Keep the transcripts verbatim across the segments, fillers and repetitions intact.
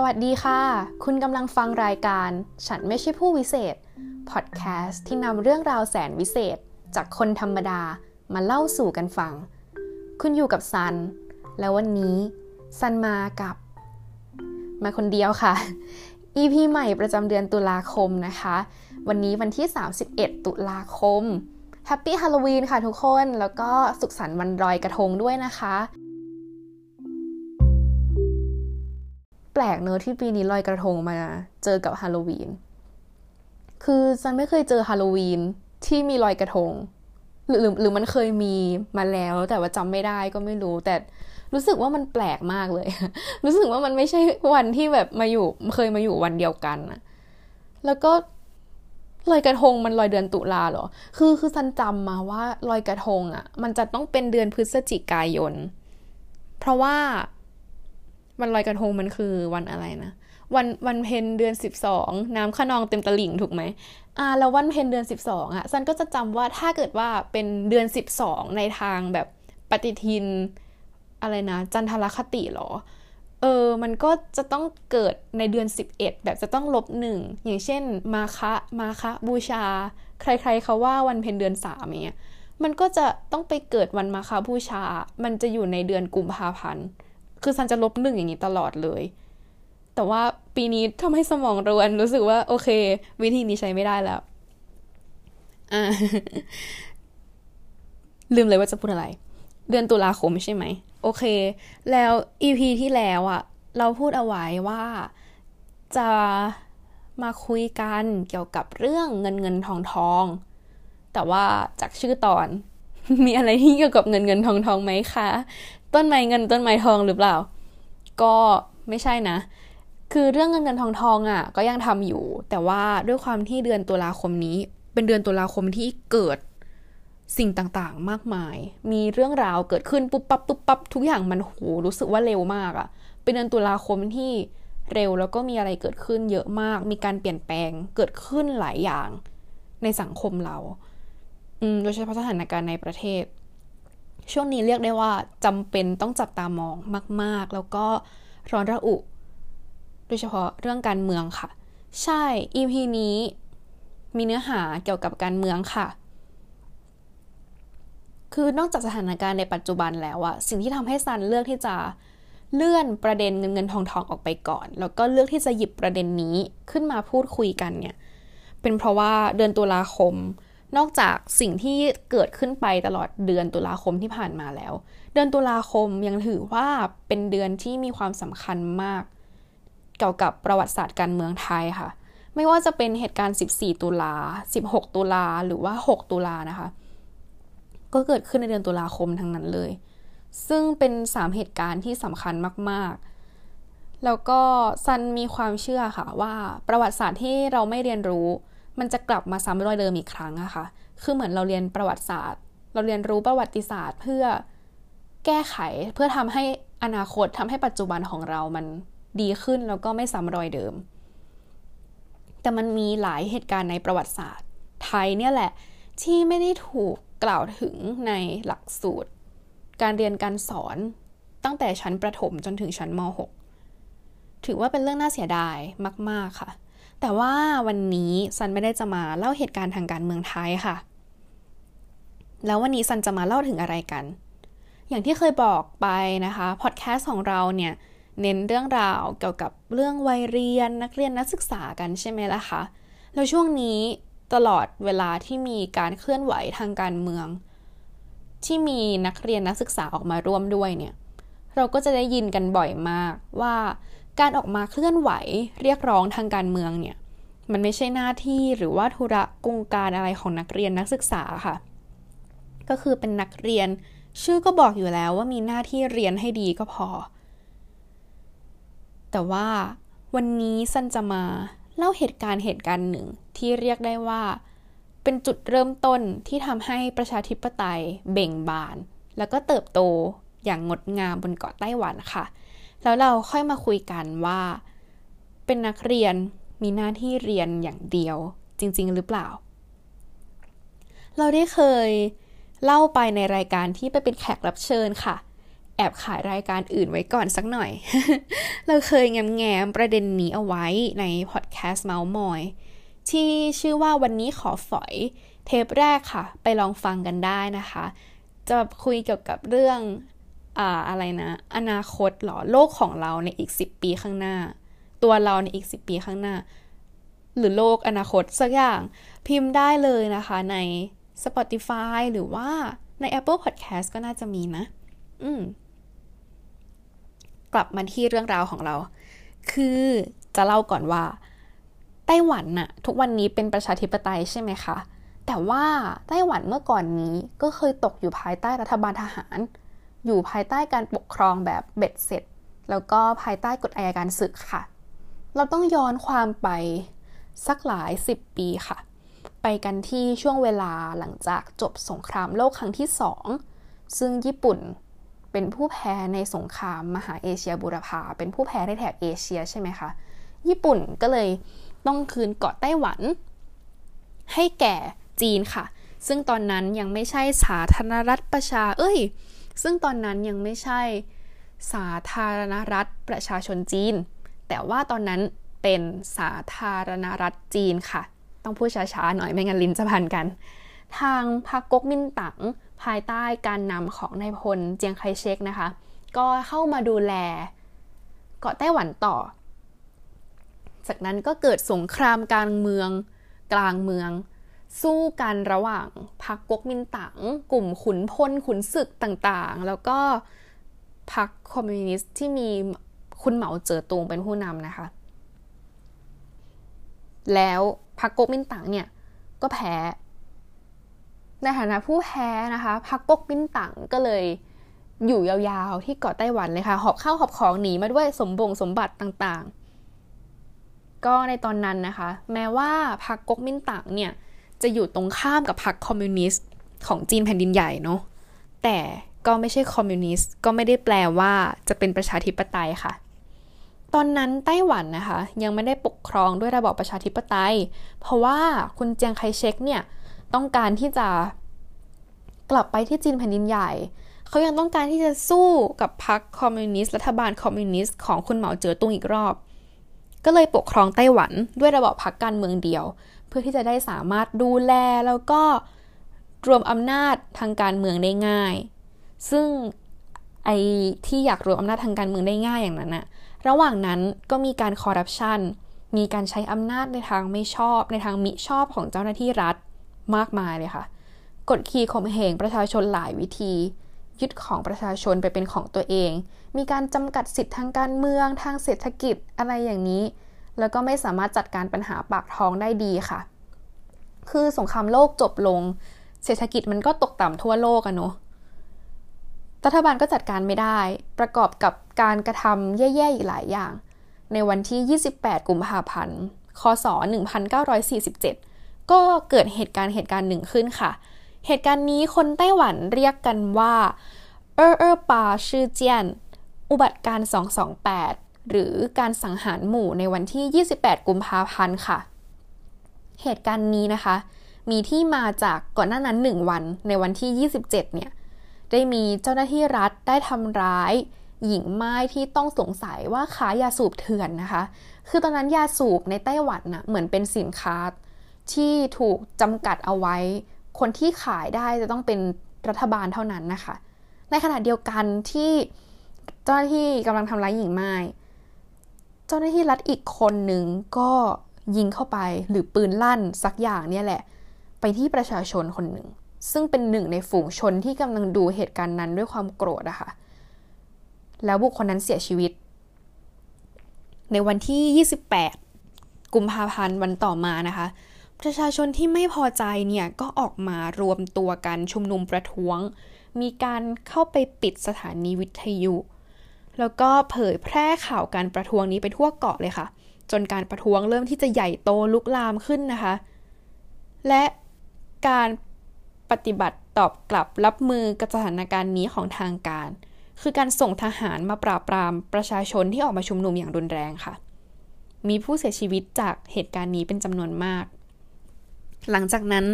สวัสดีค่ะคุณกำลังฟังรายการฉันไม่ใช่ผู้วิเศษพอดแคสต์ที่นำเรื่องราวแสนวิเศษจากคนธรรมดามาเล่าสู่กันฟังคุณอยู่กับซันแล้ววันนี้ซันมากับมาคนเดียวค่ะ อี พี ใหม่ประจำเดือนตุลาคมนะคะวันนี้วันที่สามสิบเอ็ดตุลาคมแฮปปี้ฮาโลวีนค่ะทุกคนแล้วก็สุขสันต์วันลอยกระทงด้วยนะคะแปลกเนอะที่ปีนี้ลอยกระทงมาเจอกับฮาโลวีนคือซันไม่เคยเจอฮาโลวีนที่มีลอยกระทงหรือหรือมันเคยมีมาแล้วแต่ว่าจำไม่ได้ก็ไม่รู้แต่รู้สึกว่ามันแปลกมากเลย รู้สึกว่ามันไม่ใช่วันที่แบบมาอยู่เคยมาอยู่วันเดียวกันนะแล้วก็ลอยกระทงมันลอยเดือนตุลาเหรอคือคือซันจำมาว่าลอยกระทงอ่ะมันจะต้องเป็นเดือนพฤศจิกายนเพราะว่าวันลอยกระทงมันคือวันอะไรนะวันวันเพ็ญเดือนสิบสองน้ำขนองเต็มตลิ่งถูกไหมอ่าแล้ววันเพ็ญเดือนสิบสองอ่ะซันก็จะจำว่าถ้าเกิดว่าเป็นเดือนสิบสองในทางแบบปฏิทินอะไรนะจันทรคติเหรอเออมันก็จะต้องเกิดในเดือนสิบเอ็ดแบบจะต้องลบหนึ่งอย่างเช่นมาคะมาคะบูชาใครๆเขาว่าวันเพ็ญเดือนสามอย่างเงี้ยมันก็จะต้องไปเกิดวันมาคะบูชามันจะอยู่ในเดือนกุมภาพันธ์คือซันจะลบหนึ่งอย่างนี้ตลอดเลยแต่ว่าปีนี้ทำให้สมองรวนรู้สึกว่าโอเควิธีนี้ใช้ไม่ได้แล้วอ่า ลืมเลยว่าจะพูดอะไรเดือนตุลาคมใช่ไหมโอเคแล้ว อี พี ที่แล้วอ่ะเราพูดเอาไว้ว่าจะมาคุยกันเกี่ยวกับเรื่องเงินเงินทองทองแต่ว่าจากชื่อตอน มีอะไรที่เกี่ยวกับเงินเงินทองทองไหมคะต้นไม้เงินต้นไม้ทองหรือเปล่าก็ไม่ใช่นะคือเรื่องเงินเงินทองทองอ่ะก็ยังทำอยู่แต่ว่าด้วยความที่เดือนตุลาคมนี้เป็นเดือนตุลาคมที่เกิดสิ่งต่างๆมากมายมีเรื่องราวเกิดขึ้นปุ๊บปั๊บปุ๊บปั๊บทุกอย่างมันโหรู้สึกว่าเร็วมากอ่ะเป็นเดือนตุลาคมที่เร็วแล้วก็มีอะไรเกิดขึ้นเยอะมากมีการเปลี่ยนแปลงเกิดขึ้นหลายอย่างในสังคมเราอืมโดยเฉพาะสถานการณ์ในประเทศช่วงนี้เรียกได้ว่าจำเป็นต้องจับตามองมากๆแล้วก็ร้อนระอุโดยเฉพาะเรื่องการเมืองค่ะใช่ อี พี นี้มีเนื้อหาเกี่ยวกับการเมืองค่ะคือนอกจากสถานการณ์ในปัจจุบันแล้วอะสิ่งที่ทำให้ซันเลือกที่จะเลื่อนประเด็นเงินเงินทองทองออกไปก่อนแล้วก็เลือกที่จะหยิบประเด็นนี้ขึ้นมาพูดคุยกันเนี่ยเป็นเพราะว่าเดือนตุลาคมนอกจากสิ่งที่เกิดขึ้นไปตลอดเดือนตุลาคมที่ผ่านมาแล้วเดือนตุลาคมยังถือว่าเป็นเดือนที่มีความสำคัญมากเกี่ยวกับประวัติศาสตร์การเมืองไทยค่ะไม่ว่าจะเป็นเหตุการณ์สิบสี่ตุลาสิบหกตุลาหรือว่าหกตุลานะคะก็เกิดขึ้นในเดือนตุลาคมทั้งนั้นเลยซึ่งเป็นสามเหตุการณ์ที่สำคัญมากๆแล้วก็ซันมีความเชื่อค่ะว่าประวัติศาสตร์ที่เราไม่เรียนรู้มันจะกลับมาซ้ำรอยเดิมอีกครั้งอะค่ะคือเหมือนเราเรียนประวัติศาสตร์เราเรียนรู้ประวัติศาสตร์เพื่อแก้ไขเพื่อทำให้อนาคตทำให้ปัจจุบันของเรามันดีขึ้นแล้วก็ไม่ซ้ำรอยเดิมแต่มันมีหลายเหตุการณ์ในประวัติศาสตร์ไทยเนี่ยแหละที่ไม่ได้ถูกกล่าวถึงในหลักสูตรการเรียนการสอนตั้งแต่ชั้นประถมจนถึงชั้นม.หก ถือว่าเป็นเรื่องน่าเสียดายมากๆค่ะแต่ว่าวันนี้ซันไม่ได้จะมาเล่าเหตุการณ์ทางการเมืองไทยค่ะแล้ววันนี้ซันจะมาเล่าถึงอะไรกันอย่างที่เคยบอกไปนะคะพอดแคสต์ของเราเนี่ยเน้นเรื่องราวเกี่ยวกับเรื่องวัยเรียนนักเรียนนักศึกษากันใช่ไหมล่ะคะแล้วช่วงนี้ตลอดเวลาที่มีการเคลื่อนไหวทางการเมืองที่มีนักเรียนนักศึกษาออกมาร่วมด้วยเนี่ยเราก็จะได้ยินกันบ่อยมากว่าการออกมาเคลื่อนไหวเรียกร้องทางการเมืองเนี่ยมันไม่ใช่หน้าที่หรือว่าธุระกงการอะไรของนักเรียนนักศึกษาค่ะก็คือเป็นนักเรียนชื่อก็บอกอยู่แล้วว่ามีหน้าที่เรียนให้ดีก็พอแต่ว่าวันนี้ซันจะมาเล่าเหตุการณ์เหตุการณ์หนึ่งที่เรียกได้ว่าเป็นจุดเริ่มต้นที่ทำให้ประชาธิปไตยเบ่งบานแล้วก็เติบโตอย่างงดงามบนเกาะไต้หวันค่ะแล้วเราค่อยมาคุยกันว่าเป็นนักเรียนมีหน้าที่เรียนอย่างเดียวจริงๆหรือเปล่าเราได้เคยเล่าไปในรายการที่ไปเป็นแขกรับเชิญค่ะ แอบขายรายการอื่นไว้ก่อนสักหน่อย เราเคยแง้มๆประเด็นนี้เอาไว้ในพอดแคสต์เมาส์มอยที่ชื่อว่าวันนี้ขอฝอยเทปแรกค่ะไปลองฟังกันได้นะคะจะคุยเกี่ยวกับเรื่องอ่าอะไรนะอนาคตหรอโลกของเราในอีกสิบปีข้างหน้าตัวเราในอีกสิบปีข้างหน้าหรือโลกอนาคตสักอย่างพิมพ์ได้เลยนะคะใน Spotify หรือว่าใน Apple Podcast ก็น่าจะมีนะอืมกลับมาที่เรื่องราวของเราคือจะเล่าก่อนว่าไต้หวันน่ะทุกวันนี้เป็นประชาธิปไตยใช่ไหมคะแต่ว่าไต้หวันเมื่อก่อนนี้ก็เคยตกอยู่ภายใต้รัฐบาลทหารอยู่ภายใต้การปกครองแบบเบ็ดเสร็จแล้วก็ภายใต้กฎอัยการศึกค่ะเราต้องย้อนความไปสักหลายสิบปีค่ะไปกันที่ช่วงเวลาหลังจากจบสงครามโลกครั้งที่สองซึ่งญี่ปุ่นเป็นผู้แพ้ในสงครามมหาเอเชียบูรพาเป็นผู้แพ้ในแถบเอเชียใช่ไหมคะญี่ปุ่นก็เลยต้องคืนเกาะไต้หวันให้แก่จีนค่ะซึ่งตอนนั้นยังไม่ใช่สาธารณรัฐประชาเอ้ยซึ่งตอนนั้นยังไม่ใช่สาธารณรัฐประชาชนจีนแต่ว่าตอนนั้นเป็นสาธารณรัฐจีนค่ะต้องพูดช้าๆหน่อยไม่งั้นลิ้นจะพันกันทางพรรคก๊กมินตั๋งภายใต้การนำของนายพลเจียงไคเชกนะคะก็เข้ามาดูแลเกาะไต้หวันต่อจากนั้นก็เกิดสงครามกลางเมืองกลางเมืองสู้กันระหว่างพรรคก๊กมินตั๋งกลุ่มขุนพลขุนศึกต่างๆแล้วก็พรรคคอมมิวนิสต์ที่มีคุณเหมาเจ๋อตุงเป็นผู้นำนะคะแล้วพรรคก๊กมินตั๋งเนี่ยก็แพ้ในฐานะผู้แพ้นะคะพรรคก๊กมินตั๋งก็เลยอยู่ยาวๆที่เกาะไต้หวันเลยค่ะหอบข้าวหอบของหนีมาด้วยสมบงสมบัติต่างๆก็ในตอนนั้นนะคะแม้ว่าพรรคก๊กมินตั๋งเนี่ยจะอยู่ตรงข้ามกับพรรคคอมมิวนิสต์ของจีนแผ่นดินใหญ่เนาะแต่ก็ไม่ใช่คอมมิวนิสต์ก็ไม่ได้แปลว่าจะเป็นประชาธิปไตยค่ะตอนนั้นไต้หวันนะคะยังไม่ได้ปกครองด้วยระบอบประชาธิปไตยเพราะว่าคุณเจียงไคเชกเนี่ยต้องการที่จะกลับไปที่จีนแผ่นดินใหญ่เขายังต้องการที่จะสู้กับพรรคคอมมิวนิสต์รัฐบาลคอมมิวนิสต์ของคุณเหมาเจ๋อตุงอีกรอบก็เลยปกครองไต้หวันด้วยระบอบพรรคการเมืองเดียวเพื่อที่จะได้สามารถดูแลแล้วก็รวมอำนาจทางการเมืองได้ง่ายซึ่งไอ้ที่อยากรวมอำนาจทางการเมืองได้ง่ายอย่างนั้นนะระหว่างนั้นก็มีการคอร์รัปชันมีการใช้อำนาจในทางไม่ชอบในทางมิชอบของเจ้าหน้าที่รัฐมากมายเลยค่ะกดขี่ข่มเหงประชาชนหลายวิธียึดของประชาชนไปเป็นของตัวเองมีการจำกัดสิทธิทางการเมืองทางเศรษฐกิจอะไรอย่างนี้แล้วก็ไม่สามารถจัดการปัญหาปากท้องได้ดีค่ะคือสงครามโลกจบลงเศรษฐกิจมันก็ตกต่ำทั่วโลกอะเนาะรัฐบาลก็จัดการไม่ได้ประกอบกับการกระทำแย่ๆอีกหลายอย่างในวันที่ยี่สิบแปดกุมภาพันธ์คศหนึ่งพันเก้าร้อยสี่สิบเจ็ดก็เกิดเหตุการณ์เหตุการณ์หนึ่งขึ้นค่ะเหตุการณ์นี้คนไต้หวันเรียกกันว่าเออเออปาชื่อเจียนอุบัติการสองสองแปดหรือการสังหารหมู่ในวันที่ยี่สิบแปดกุมภาพันธ์ค่ะเหตุการณ์นี้นะคะมีที่มาจากก่อนหน้านั้นหนึ่งวันในวันที่ยี่สิบเจ็ดเนี่ยได้มีเจ้าหน้าที่รัฐได้ทำร้ายหญิงม่ายที่ต้องสงสัยว่าขายยาสูบเถื่อนนะคะคือตอนนั้นยาสูบในไต้หวันน่ะเหมือนเป็นสินค้าที่ถูกจำกัดเอาไว้คนที่ขายได้จะต้องเป็นรัฐบาลเท่านั้นนะคะในขณะเดียวกันที่เจ้าหน้าที่กำลังทำร้ายหญิงม่ายเจ้าหน้าที่รัฐอีกคนหนึ่งก็ยิงเข้าไปหรือปืนลั่นสักอย่างเนี่ยแหละไปที่ประชาชนคนหนึ่งซึ่งเป็นหนึ่งในฝูงชนที่กำลังดูเหตุการณ์นั้นด้วยความโกรธอะค่ะแล้วบุคคลนั้นเสียชีวิตในวันที่ยี่สิบแปดกุมภาพันธ์วันต่อมานะคะประชาชนที่ไม่พอใจเนี่ยก็ออกมารวมตัวกันชุมนุมประท้วงมีการเข้าไปปิดสถานีวิทยุแล้วก็เผยแพร่ข่าวการประท้วงนี้ไปทั่วเกาะเลยค่ะจนการประท้วงเริ่มที่จะใหญ่โตลุกลามขึ้นนะคะและการปฏิบัติตอบกลับรับมือกับสถานการณ์นี้ของทางการคือการส่งทหารมาปราบปรามประชาชนที่ออกมาชุมนุมอย่างรุนแรงค่ะมีผู้เสียชีวิตจากเหตุการณ์นี้เป็นจำนวนมากหลังจากนั้น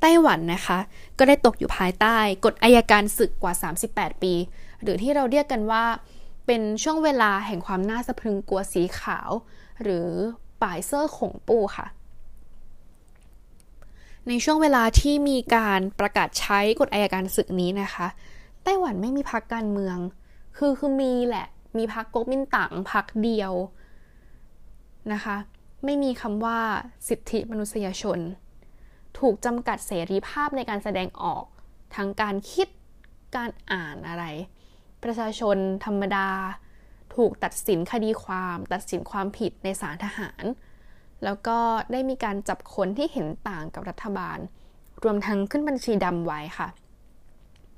ไต้หวันนะคะก็ได้ตกอยู่ภายใต้กฎอัยการศึกกว่าสามสิบแปดปี หรือที่เราเรียกกันว่าเป็นช่วงเวลาแห่งความน่าสะพรึงกลัวสีขาวหรือป่ายเซ่อขงปูค่ะในช่วงเวลาที่มีการประกาศใช้กฎอัยการศึกนี้นะคะไต้หวันไม่มีพรรคการเมืองคือคือมีแหละมีพรรคก๊กมินตั๋งพรรคเดียวนะคะไม่มีคำว่าสิทธิมนุษยชนถูกจำกัดเสรีภาพในการแสดงออกทางการคิดการอ่านอะไรประชาชนธรรมดาถูกตัดสินคดีความตัดสินความผิดในศาลทหารแล้วก็ได้มีการจับคนที่เห็นต่างกับรัฐบาลรวมทั้งขึ้นบัญชีดำไว้ค่ะ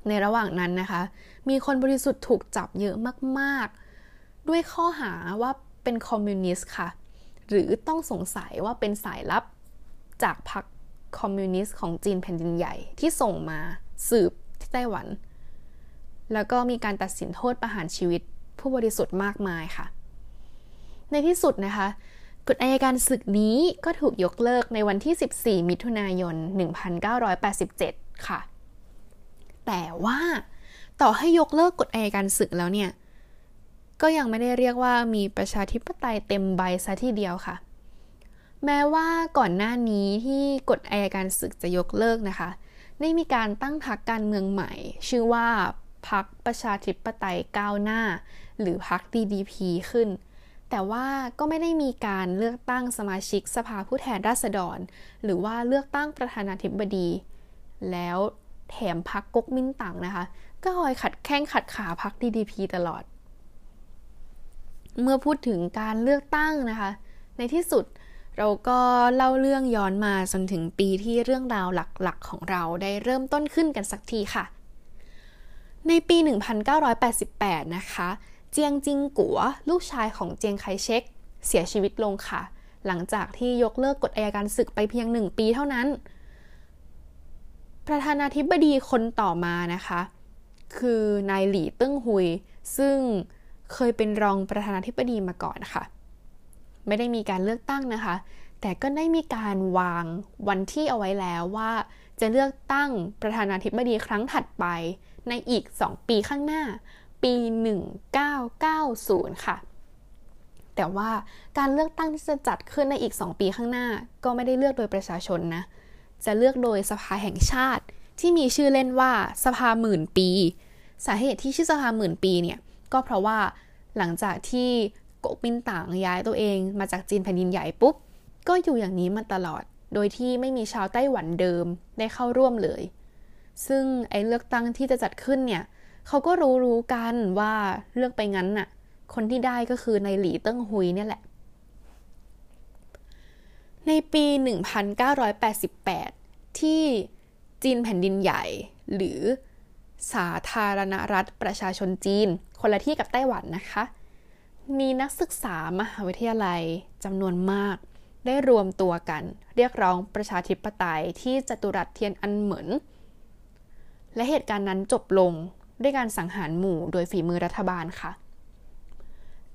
ในระหว่างนั้นนะคะมีคนบริสุทธิ์ถูกจับเยอะมากๆด้วยข้อหาว่าเป็นคอมมิวนิสต์ค่ะหรือต้องสงสัยว่าเป็นสายลับจากพรรคคอมมิวนิสต์ของจีนแผ่นดินใหญ่ที่ส่งมาสืบที่ไต้หวันแล้วก็มีการตัดสินโทษประหารชีวิตผู้บริสุทธิ์มากมายค่ะในที่สุดนะคะกฎอัยการศึกนี้ก็ถูกยกเลิกในวันที่สิบสี่มิถุนายนหนึ่งเก้าแปดเจ็ดค่ะแต่ว่าต่อให้ยกเลิกกฎอัยการศึกแล้วเนี่ยก็ยังไม่ได้เรียกว่ามีประชาธิปไตยเต็มใบซะทีเดียวค่ะแม้ว่าก่อนหน้านี้ที่กฎอัยการศึกจะยกเลิกนะคะได้มีการตั้งพรรคการเมืองใหม่ชื่อว่าพรรคประชาธิปไตยก้าวหน้าหรือพรรค ดี ดี พี ขึ้นแต่ว่าก็ไม่ได้มีการเลือกตั้งสมาชิกสภาผู้แทนราษฎรหรือว่าเลือกตั้งประธานาธิบดีแล้วแถมพรรคก๊กมินตั๋งนะคะก็คอยขัดแข้งขัดขาพรรค ดี ดี พี ตลอดเมื่อพูดถึงการเลือกตั้งนะคะในที่สุดเราก็เล่าเรื่องย้อนมาจนถึงปีที่เรื่องราวหลักๆของเราได้เริ่มต้นขึ้นกันสักทีค่ะในปีหนึ่งเก้าแปดแปดนะคะเจียงจิงกัวลูกชายของเจียงไคเชกเสียชีวิตลงค่ะหลังจากที่ยกเลิกกฎอัยการศึกไปเพียงหนึ่งปีเท่านั้นประธานาธิบดีคนต่อมานะคะคือนายหลี่เติ้งหุยซึ่งเคยเป็นรองประธานาธิบดีมาก่อนค่ะไม่ได้มีการเลือกตั้งนะคะแต่ก็ได้มีการวางวันที่เอาไว้แล้วว่าจะเลือกตั้งประธานาธิบดีครั้งถัดไปในอีกสองปีข้างหน้าปีหนึ่งเก้าเก้าศูนย์ค่ะแต่ว่าการเลือกตั้งที่จะจัดขึ้นในอีกสองปีข้างหน้าก็ไม่ได้เลือกโดยประชาชนนะจะเลือกโดยสภาแห่งชาติที่มีชื่อเล่นว่าสภาหมื่นปีสาเหตุที่ชื่อสภาหมื่นปีเนี่ยก็เพราะว่าหลังจากที่ก๊กมินตั๋งย้ายตัวเองมาจากจีนแผ่นดินใหญ่ปุ๊บก็อยู่อย่างนี้มาตลอดโดยที่ไม่มีชาวไต้หวันเดิมได้เข้าร่วมเลยซึ่งไอ้เลือกตั้งที่จะจัดขึ้นเนี่ยเขาก็รู้รู้กันว่าเลือกไปงั้นน่ะคนที่ได้ก็คือนายหลี่เติ้งหุยเนี่ยแหละในปีหนึ่งเก้าแปดแปดที่จีนแผ่นดินใหญ่หรือสาธารณรัฐประชาชนจีนคนละที่กับไต้หวันนะคะมีนักศึกษามหาวิทยาลัยจำนวนมากได้รวมตัวกันเรียกร้องประชาธิปไตยที่จตุรัสเทียนอันเหมินและเหตุการณ์นั้นจบลงด้วยการสังหารหมู่โดยฝีมือรัฐบาลค่ะ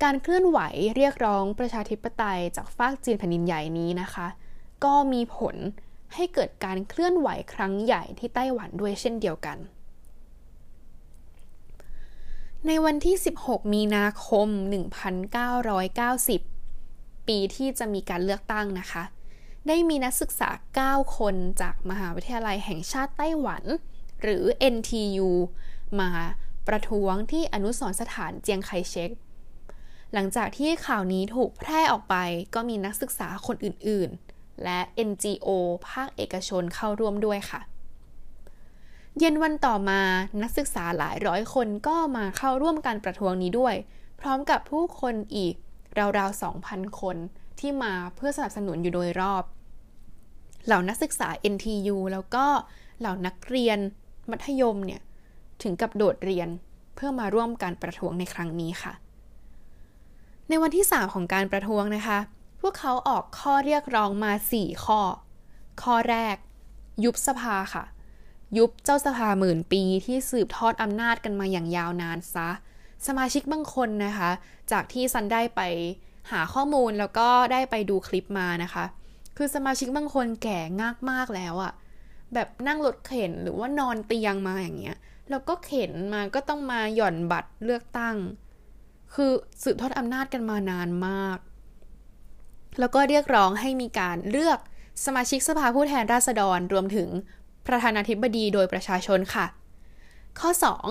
การเคลื่อนไหวเรียกร้องประชาธิปไตยจากฝากจีนแผ่นดินใหญ่นี้นะคะก็มีผลให้เกิดการเคลื่อนไหวครั้งใหญ่ที่ไต้หวันด้วยเช่นเดียวกันในวันที่สิบหกมีนาคมหนึ่งเก้าเก้าศูนย์ปีที่จะมีการเลือกตั้งนะคะได้มีนักศึกษาเก้าคนจากมหาวิทยาลัยแห่งชาติไต้หวันหรือ เอ็น ที ยู มาประท้วงที่อนุสรณ์สถานเจียงไคเชกหลังจากที่ข่าวนี้ถูกแพร่ออกไปก็มีนักศึกษาคนอื่นๆและ เอ็น จี โอ ภาคเอกชนเข้าร่วมด้วยค่ะเย็นวันต่อมานักศึกษาหลายร้อยคนก็มาเข้าร่วมการประท้วงนี้ด้วยพร้อมกับผู้คนอีกราวๆ สองพันคนที่มาเพื่อสนับสนุนอยู่โดยรอบเหล่านักศึกษา เอ็น ที ยู แล้วก็เหล่านักเรียนมัธยมเนี่ยถึงกับโดดเรียนเพื่อมาร่วมการประท้วงในครั้งนี้ค่ะในวันที่สามของการประท้วงนะคะพวกเขาออกข้อเรียกร้องมาสี่ข้อข้อแรกยุบสภาค่ะยุบเจ้าสภาหมื่นปีที่สืบทอดอำนาจกันมาอย่างยาวนานซะสมาชิกบางคนนะคะจากที่ซันได้ไปหาข้อมูลแล้วก็ได้ไปดูคลิปมานะคะคือสมาชิกบางคนแก่มากๆแล้วอะแบบนั่งรถเข็นหรือว่านอนเตียงมาอย่างเงี้ย แล้วก็เข็นมาก็ต้องมาหย่อนบัตรเลือกตั้งคือสืบทอดอำนาจกันมานานมากแล้วก็เรียกร้องให้มีการเลือกสมาชิกสภาผู้แทนราษฎรรวมถึงประธานาธิบดีโดยประชาชนค่ะข้อสอง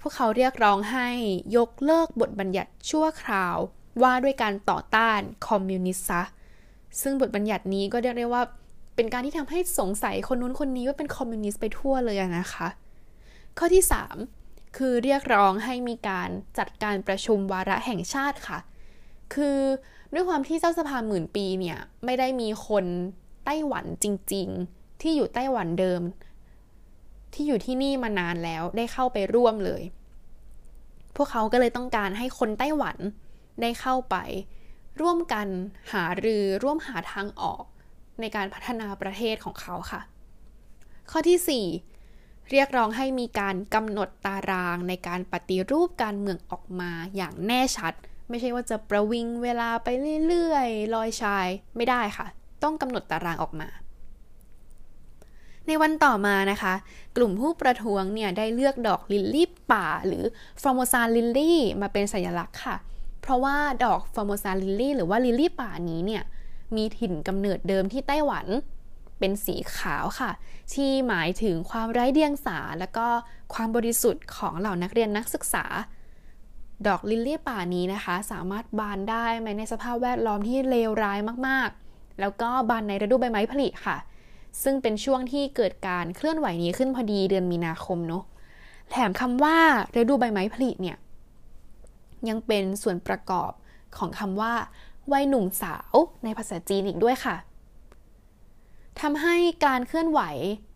พวกเขาเรียกร้องให้ยกเลิกบทบัญญัติชั่วคราวว่าด้วยการต่อต้านคอมมิวนิสต์ซะซึ่งบทบัญญัตินี้ก็เรียกได้ว่าเป็นการที่ทำให้สงสัยคนนู้นคนนี้ว่าเป็นคอมมิวนิสต์ไปทั่วเลยนะคะข้อที่สามคือเรียกร้องให้มีการจัดการประชุมวาระแห่งชาติค่ะคือด้วยความที่เจ้าสภาหมื่นปีเนี่ยไม่ได้มีคนไต้หวันจริงๆที่อยู่ไต้หวันเดิมที่อยู่ที่นี่มานานแล้วได้เข้าไปร่วมเลยพวกเขาก็เลยต้องการให้คนไต้หวันได้เข้าไปร่วมกันหารือร่วมหาทางออกในการพัฒนาประเทศของเขาค่ะข้อที่สี่เรียกร้องให้มีการกำหนดตารางในการปฏิรูปการเมืองออกมาอย่างแน่ชัดไม่ใช่ว่าจะประวิงเวลาไปเรื่อยๆลอยชายไม่ได้ค่ะต้องกำหนดตารางออกมาในวันต่อมานะคะกลุ่มผู้ประท้วงเนี่ยได้เลือกดอกลิลลี่ป่าหรือฟอร์โมซาลิลลี่มาเป็นสัญลักษณ์ค่ะเพราะว่าดอกฟอร์โมซาลิลลี่หรือว่าลิลลี่ป่านี้เนี่ยมีถิ่นกำเนิดเดิมที่ไต้หวันเป็นสีขาวค่ะที่หมายถึงความไร้เดียงสาและก็ความบริสุทธิ์ของเหล่านักเรียนนักศึกษาดอกลิลลี่ป่านี้นะคะสามารถบานได้ในสภาพแวดล้อมที่เลวร้ายมากๆแล้วก็บานในฤดูใบไม้ผลิค่ะซึ่งเป็นช่วงที่เกิดการเคลื่อนไหวนี้ขึ้นพอดีเดือนมีนาคมเนาะแถมคำว่าฤดูใบไม้ผลิเนี่ยยังเป็นส่วนประกอบของคำว่าวัยหนุ่มสาวในภาษาจีนอีกด้วยค่ะทำให้การเคลื่อนไหว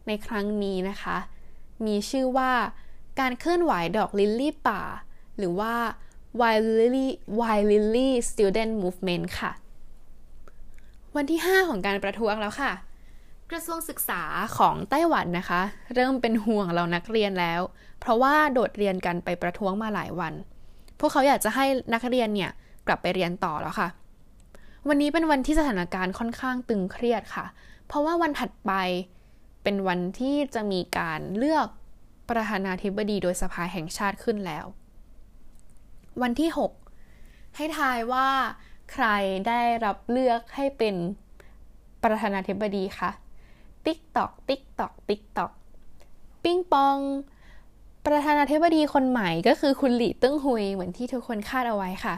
ในครั้งนี้นะคะมีชื่อว่าการเคลื่อนไหวดอกลิลลี่ป่าหรือว่า Wild Lily, Wild Lily Student Movement ค่ะวันที่ห้าของการประท้วงแล้วค่ะกระทรวงศึกษาของไต้หวันนะคะเริ่มเป็นห่วงเรานักเรียนแล้วเพราะว่าโดดเรียนกันไปประท้วงมาหลายวันพวกเขาอยากจะให้นักเรียนเนี่ยกลับไปเรียนต่อแล้วค่ะวันนี้เป็นวันที่สถานการณ์ค่อนข้างตึงเครียดค่ะเพราะว่าวันถัดไปเป็นวันที่จะมีการเลือกประธานาธิบดีโดยสภาแห่งชาติขึ้นแล้ววันที่หกให้ทายว่าใครได้รับเลือกให้เป็นประธานาธิบดีคะติ๊กตอกติ๊กตอกติ๊กตอกปิ้งปองประธานาธิบดีคนใหม่ก็คือคุณหลี่เติ้งหุยเหมือนที่ทุกคนคาดเอาไว้ค่ะ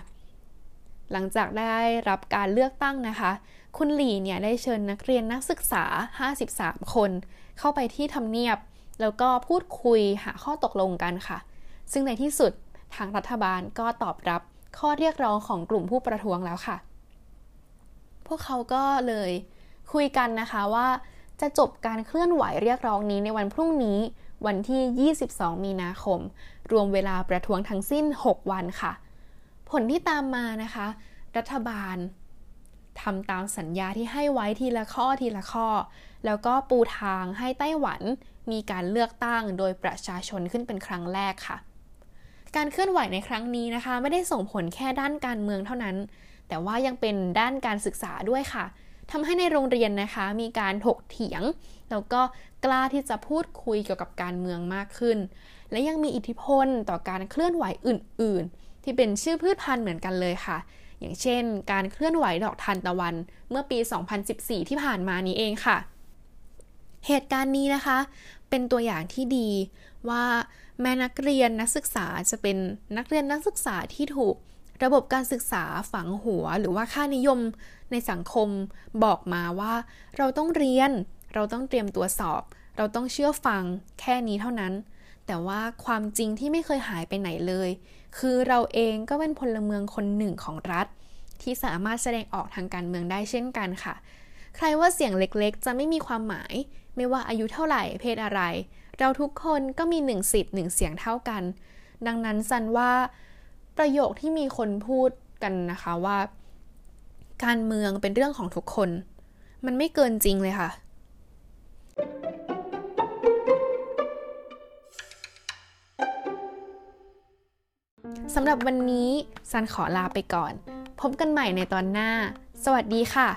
หลังจากได้รับการเลือกตั้งนะคะคุณหลี่เนี่ยได้เชิญนักเรียนนักศึกษาห้าสิบสามคนเข้าไปที่ทำเนียบแล้วก็พูดคุยหาข้อตกลงกันค่ะซึ่งในที่สุดทางรัฐบาลก็ตอบรับข้อเรียกร้องของกลุ่มผู้ประท้วงแล้วค่ะพวกเขาก็เลยคุยกันนะคะว่าจะจบการเคลื่อนไหวเรียกร้องนี้ในวันพรุ่งนี้วันที่ยี่สิบสองมีนาคมรวมเวลาประท้วงทั้งสิ้นหกวันค่ะผลที่ตามมานะคะรัฐบาลทำตามสัญญาที่ให้ไว้ทีละข้อทีละข้อแล้วก็ปูทางให้ไต้หวันมีการเลือกตั้งโดยประชาชนขึ้นเป็นครั้งแรกค่ะการเคลื่อนไหวในครั้งนี้นะคะไม่ได้ส่งผลแค่ด้านการเมืองเท่านั้นแต่ว่ายังเป็นด้านการศึกษาด้วยค่ะทำให้ในโรงเรียนนะคะมีการถกเถียงแล้วก็กล้าที่จะพูดคุยเกี่ยวกับการเมืองมากขึ้นและยังมีอิทธิพลต่อการเคลื่อนไหวอื่นๆที่เป็นชื่อพืชพันธุ์เหมือนกันเลยค่ะอย่างเช่นการเคลื่อนไหวดอกทานตะวันเมื่อปีสองพันสิบสี่ที่ผ่านมานี้เองค่ะเหตุการณ์นี้นะคะเป็นตัวอย่างที่ดีว่าแม้นักเรียนนักศึกษาจะเป็นนักเรียนนักศึกษาที่ถูกระบบการศึกษาฝังหัวหรือว่าค่านิยมในสังคมบอกมาว่าเราต้องเรียนเราต้องเตรียมตัวสอบเราต้องเชื่อฟังแค่นี้เท่านั้นแต่ว่าความจริงที่ไม่เคยหายไปไหนเลยคือเราเองก็เป็นพลเมืองคนหนึ่งของรัฐที่สามารถแสดงออกทางการเมืองได้เช่นกันค่ะใครว่าเสียงเล็กๆจะไม่มีความหมายไม่ว่าอายุเท่าไหร่เพศอะไรเราทุกคนก็มีหนึ่งสิทธิ์หนึ่งเสียงเท่ากันดังนั้นสันว่าประโยคที่มีคนพูดกันนะคะว่าการเมืองเป็นเรื่องของทุกคนมันไม่เกินจริงเลยค่ะสำหรับวันนี้ซันขอลาไปก่อนพบกันใหม่ในตอนหน้าสวัสดีค่ะ